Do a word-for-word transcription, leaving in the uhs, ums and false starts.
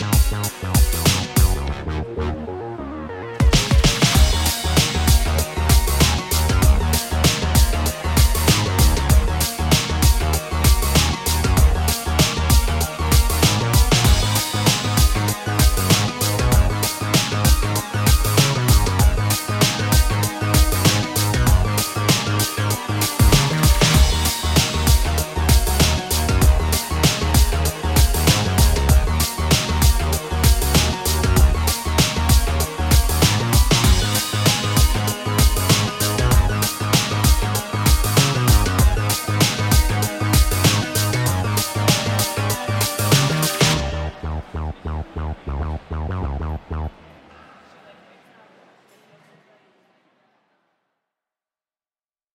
no, no, no.